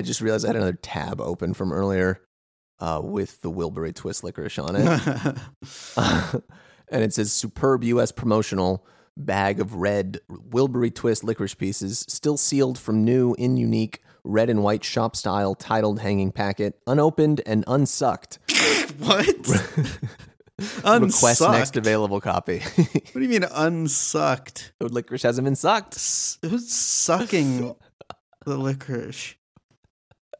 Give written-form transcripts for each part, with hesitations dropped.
I just realized I had another tab open from earlier with the Wilbury Twist Licorice on it. And it says, superb U.S. promotional bag of red Wilbury Twist Licorice pieces, still sealed from new in unique red and white shop style titled hanging packet, unopened and unsucked. What? Unsucked? Request next available copy. What do you mean unsucked? The licorice hasn't been sucked. Who's sucking the licorice?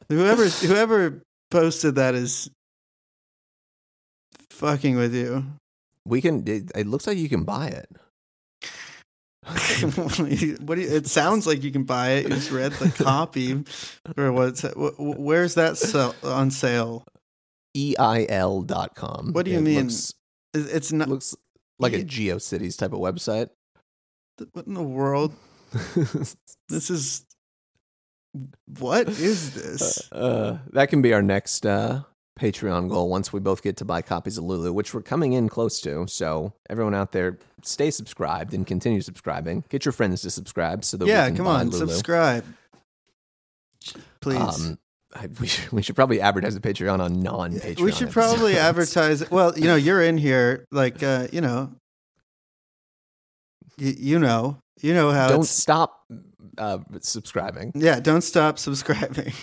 Whoever posted that is fucking with you. It looks like you can buy it. It sounds like you can buy it. You just read the copy. Or where's that on sale? EIL.com. What do you mean? It's not. Looks like a GeoCities type of website. What in the world? What is this? That can be our next Patreon goal once we both get to buy copies of Lulu, which we're coming in close to. So everyone out there, stay subscribed and continue subscribing. Get your friends to subscribe so that we can buy Lulu. Subscribe, please. We should probably advertise the Patreon on non-Patreon. We should probably advertise. Well, you're in here, like you know how. Don't stop subscribing. Yeah, don't stop subscribing,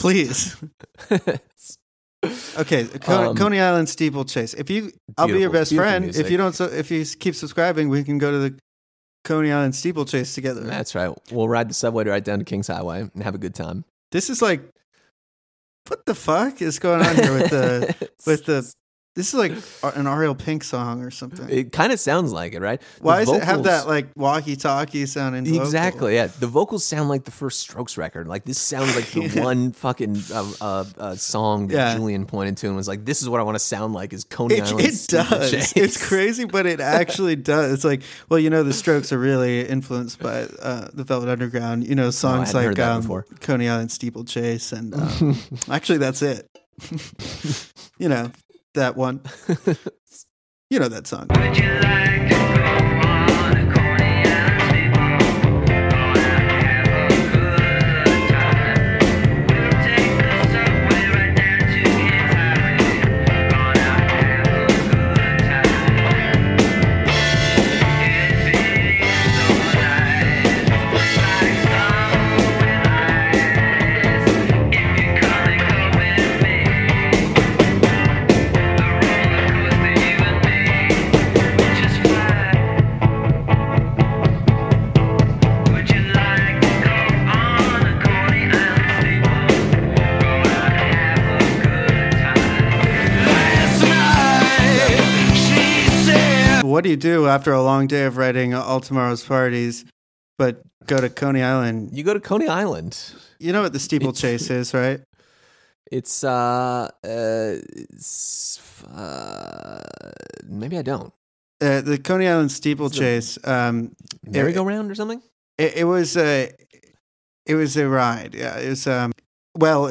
please. Okay, Coney Island Steeplechase. I'll be your best friend. Music. If you keep subscribing, we can go to the Coney Island Steeplechase together. That's right. We'll ride the subway right down to King's Highway and have a good time. This is like, what the fuck is going on here with the This is like an Ariel Pink song or something. It kind of sounds like it, right? Why does it have that like walkie-talkie sounding vocal? Exactly, yeah. The vocals sound like the first Strokes record. Like this sounds like the one fucking song that Julian pointed to and was like, this is what I want to sound like is Coney Island. It does. It's crazy, but it actually does. It's like, well, the Strokes are really influenced by the Velvet Underground. Songs like Coney Island Steeplechase and actually that's it. That one. That song. Would you like to go on a Coney Island steeplechase? Have a good time. We'll take the subway right down to King's Highway. Gonna have a good time. It's been so nice. Like summer with ice. If you're coming, go with me. What do you do after a long day of writing all tomorrow's parties, but go to Coney Island? You go to Coney Island. You know what the steeplechase is, right? It's, maybe I don't. The Coney Island steeplechase. Merry-go-round or something? It was a ride. Yeah, it was, it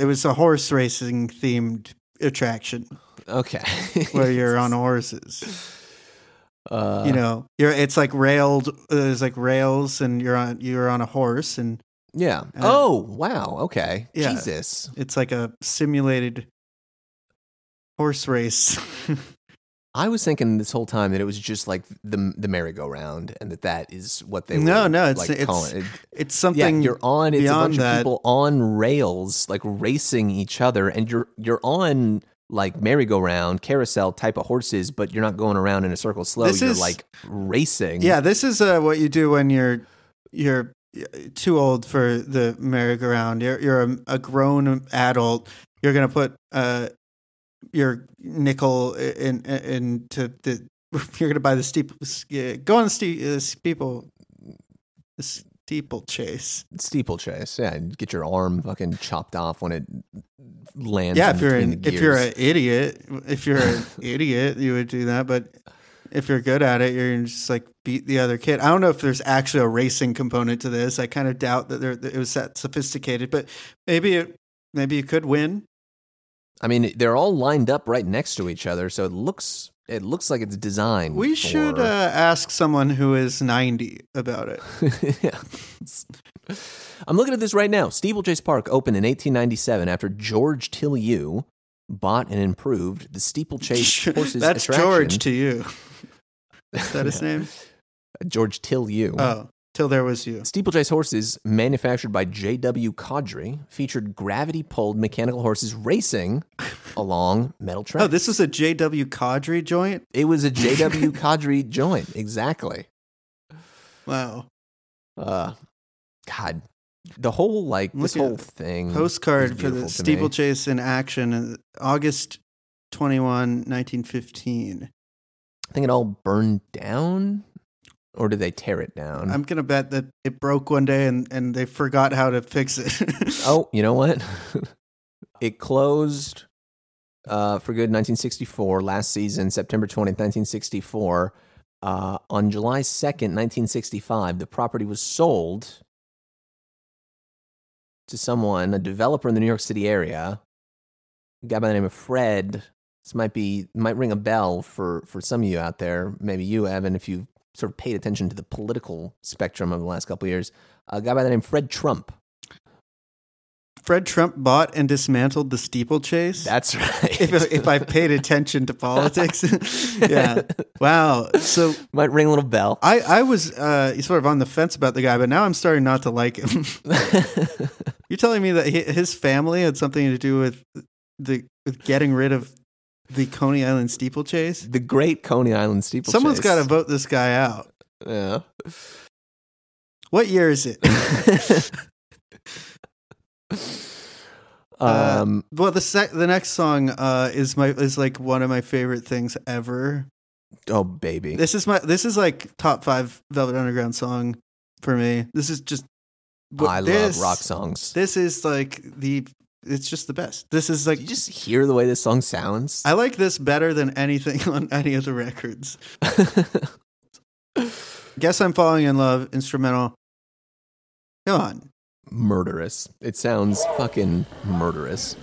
was a horse racing themed attraction. Okay. Where you're on horses. It's like railed. There's like rails, and you're on a horse, and yeah. Oh wow, okay, yeah. Jesus, it's like a simulated horse race. I was thinking this whole time that it was just like the merry-go-round, and that is what they were. No, it's calling it. It's something. Yeah, you're on. It's a bunch of people on rails, like racing each other, and you're on. Like merry-go-round, carousel type of horses, but you're not going around in a circle slow. You're like racing. Yeah, this is what you do when you're too old for the merry-go-round. You're a grown adult. You're gonna put your nickel you're gonna buy the steeplechase. Yeah, and get your arm fucking chopped off when it lands. Yeah, if you're an idiot, you would do that. But if you're good at it, you're just like beat the other kid. I don't know if there's actually a racing component to this. I kind of doubt that it was that sophisticated, but maybe you could win. I mean, they're all lined up right next to each other, so it looks like it's designed. We should ask someone who is 90 about it. Yeah. I'm looking at this right now. Steeplechase Park opened in 1897 after George Tilyou bought and improved the Steeplechase Horses That's attraction. George Tilyou. Is that his name? George Tilyou. Oh, till there was you. Steeplechase horses, manufactured by J.W. Cawdery, featured gravity-pulled mechanical horses racing along metal tracks. Oh, this was a J.W. Cawdery joint? It was a J.W. Cawdery joint, exactly. Wow. God, the whole, like, this whole thing. Postcard for the steeplechase in action, August 21, 1915. I think it all burned down, or did they tear it down? I'm going to bet that it broke one day and they forgot how to fix it. Oh, you know what? It closed for good in 1964, last season, September 20th, 1964. On July 2nd, 1965, the property was sold to someone, a developer in the New York City area, a guy by the name of Fred. This might ring a bell for some of you out there. Maybe you, Evan, if you've sort of paid attention to the political spectrum over the last couple of years. A guy by the name of Fred Trump. Fred Trump bought and dismantled the steeplechase. That's right. If I paid attention to politics. Yeah. Wow. So might ring a little bell. I was sort of on the fence about the guy, but now I'm starting not to like him. You're telling me that his family had something to do with getting rid of the Coney Island steeplechase? The great Coney Island steeplechase. Someone's got to vote this guy out. Yeah. What year is it? Well, the next song is like one of my favorite things ever. Oh, baby. This is like top 5 Velvet Underground song for me. This is just... I love rock songs. This is like the... It's just the best. This is like... You just hear the way this song sounds. I like this better than anything on any of the records. Guess I'm Falling in Love, instrumental. Come on. Murderous. It sounds fucking murderous.